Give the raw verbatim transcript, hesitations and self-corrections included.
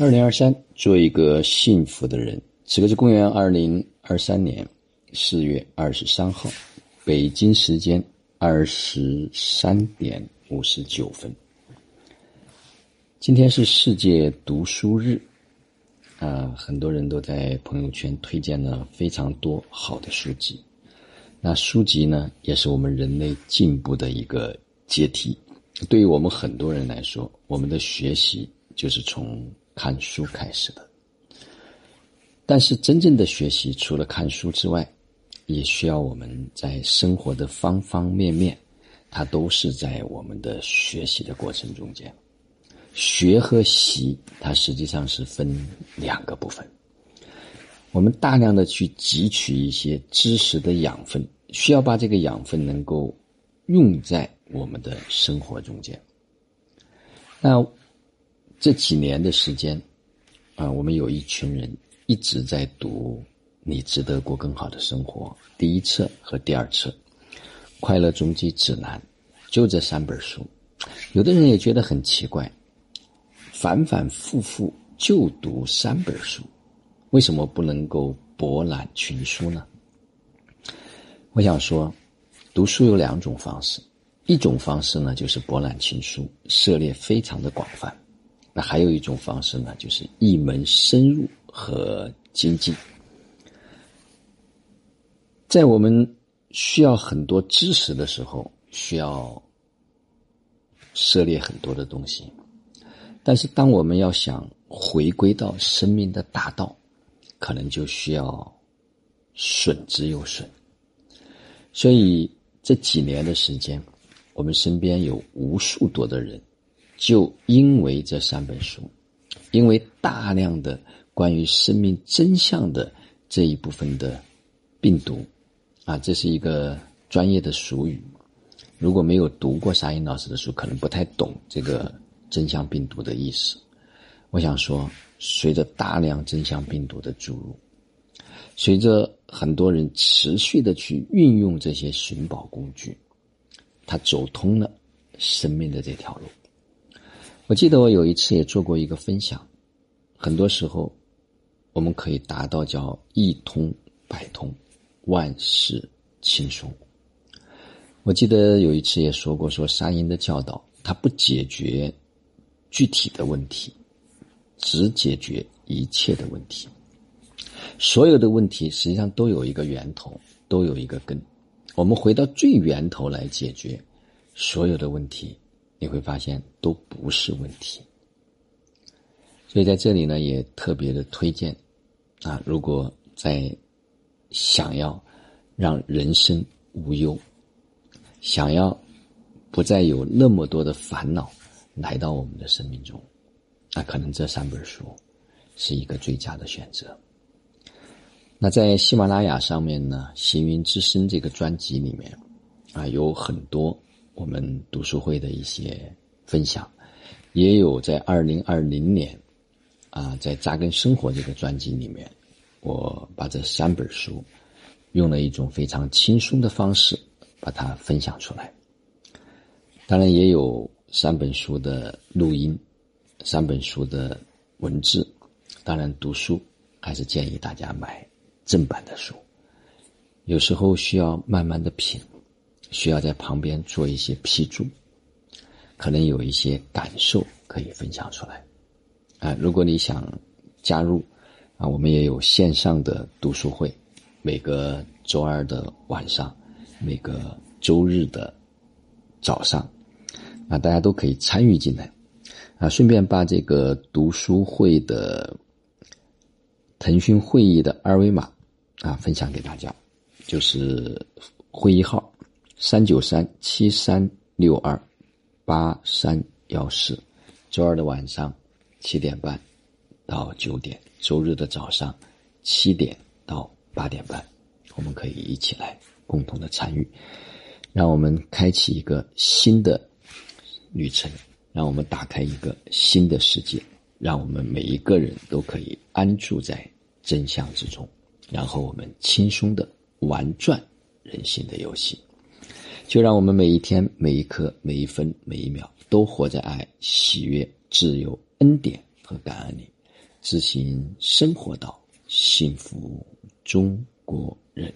二零二三，做一个幸福的人。此刻是公元二零二三年四月二十三号，北京时间二十三点五十九分。今天是世界读书日啊，很多人都在朋友圈推荐了非常多好的书籍。那书籍呢，也是我们人类进步的一个阶梯。对于我们很多人来说，我们的学习就是从看书开始的，但是真正的学习除了看书之外，也需要我们在生活的方方面面，它都是在我们的学习的过程中间。学和习它实际上是分两个部分，我们大量的去汲取一些知识的养分，需要把这个养分能够用在我们的生活中间。那这几年的时间啊，我们有一群人一直在读你值得过更好的生活第一册和第二册，快乐终极指南，就这三本书。有的人也觉得很奇怪，反反复复就读三本书，为什么不能够博览群书呢？我想说，读书有两种方式，一种方式呢就是博览群书，涉猎非常的广泛。那还有一种方式呢，就是一门深入和精进。在我们需要很多知识的时候，需要涉猎很多的东西，但是当我们要想回归到生命的大道，可能就需要损之又损。所以这几年的时间，我们身边有无数多的人就因为这三本书，因为大量的关于生命真相的这一部分的病毒啊，这是一个专业的术语，如果没有读过沙鹰老师的书，可能不太懂这个真相病毒的意思。我想说，随着大量真相病毒的注入，随着很多人持续的去运用这些寻宝工具，他走通了生命的这条路。我记得我有一次也做过一个分享，很多时候我们可以达到叫一通百通，万事轻松。我记得有一次也说过，说沙鹰的教导它不解决具体的问题，只解决一切的问题。所有的问题实际上都有一个源头，都有一个根，我们回到最源头来解决所有的问题，你会发现都不是问题。所以在这里呢，也特别的推荐啊，如果在想要让人生无忧，想要不再有那么多的烦恼来到我们的生命中，那可能这三本书是一个最佳的选择。那在喜马拉雅上面呢，行云之声这个专辑里面啊，有很多我们读书会的一些分享，也有在二零二零年啊，在扎根生活这个专辑里面，我把这三本书用了一种非常轻松的方式把它分享出来。当然也有三本书的录音，三本书的文字。当然读书还是建议大家买正版的书，有时候需要慢慢的品，需要在旁边做一些批注，可能有一些感受可以分享出来啊。如果你想加入啊，我们也有线上的读书会，每个周二的晚上，每个周日的早上啊，大家都可以参与进来啊。顺便把这个读书会的腾讯会议的二维码啊分享给大家，就是会议号三九三七三六二八三一四，周二的晚上七点半到九点，周日的早上七点到八点半，我们可以一起来共同的参与，让我们开启一个新的旅程，让我们打开一个新的世界，让我们每一个人都可以安住在真相之中，然后我们轻松的玩转人性的游戏。就让我们每一天、每一刻、每一分、每一秒都活在爱、喜悦、自由、恩典和感恩里。自行生活到幸福中国人。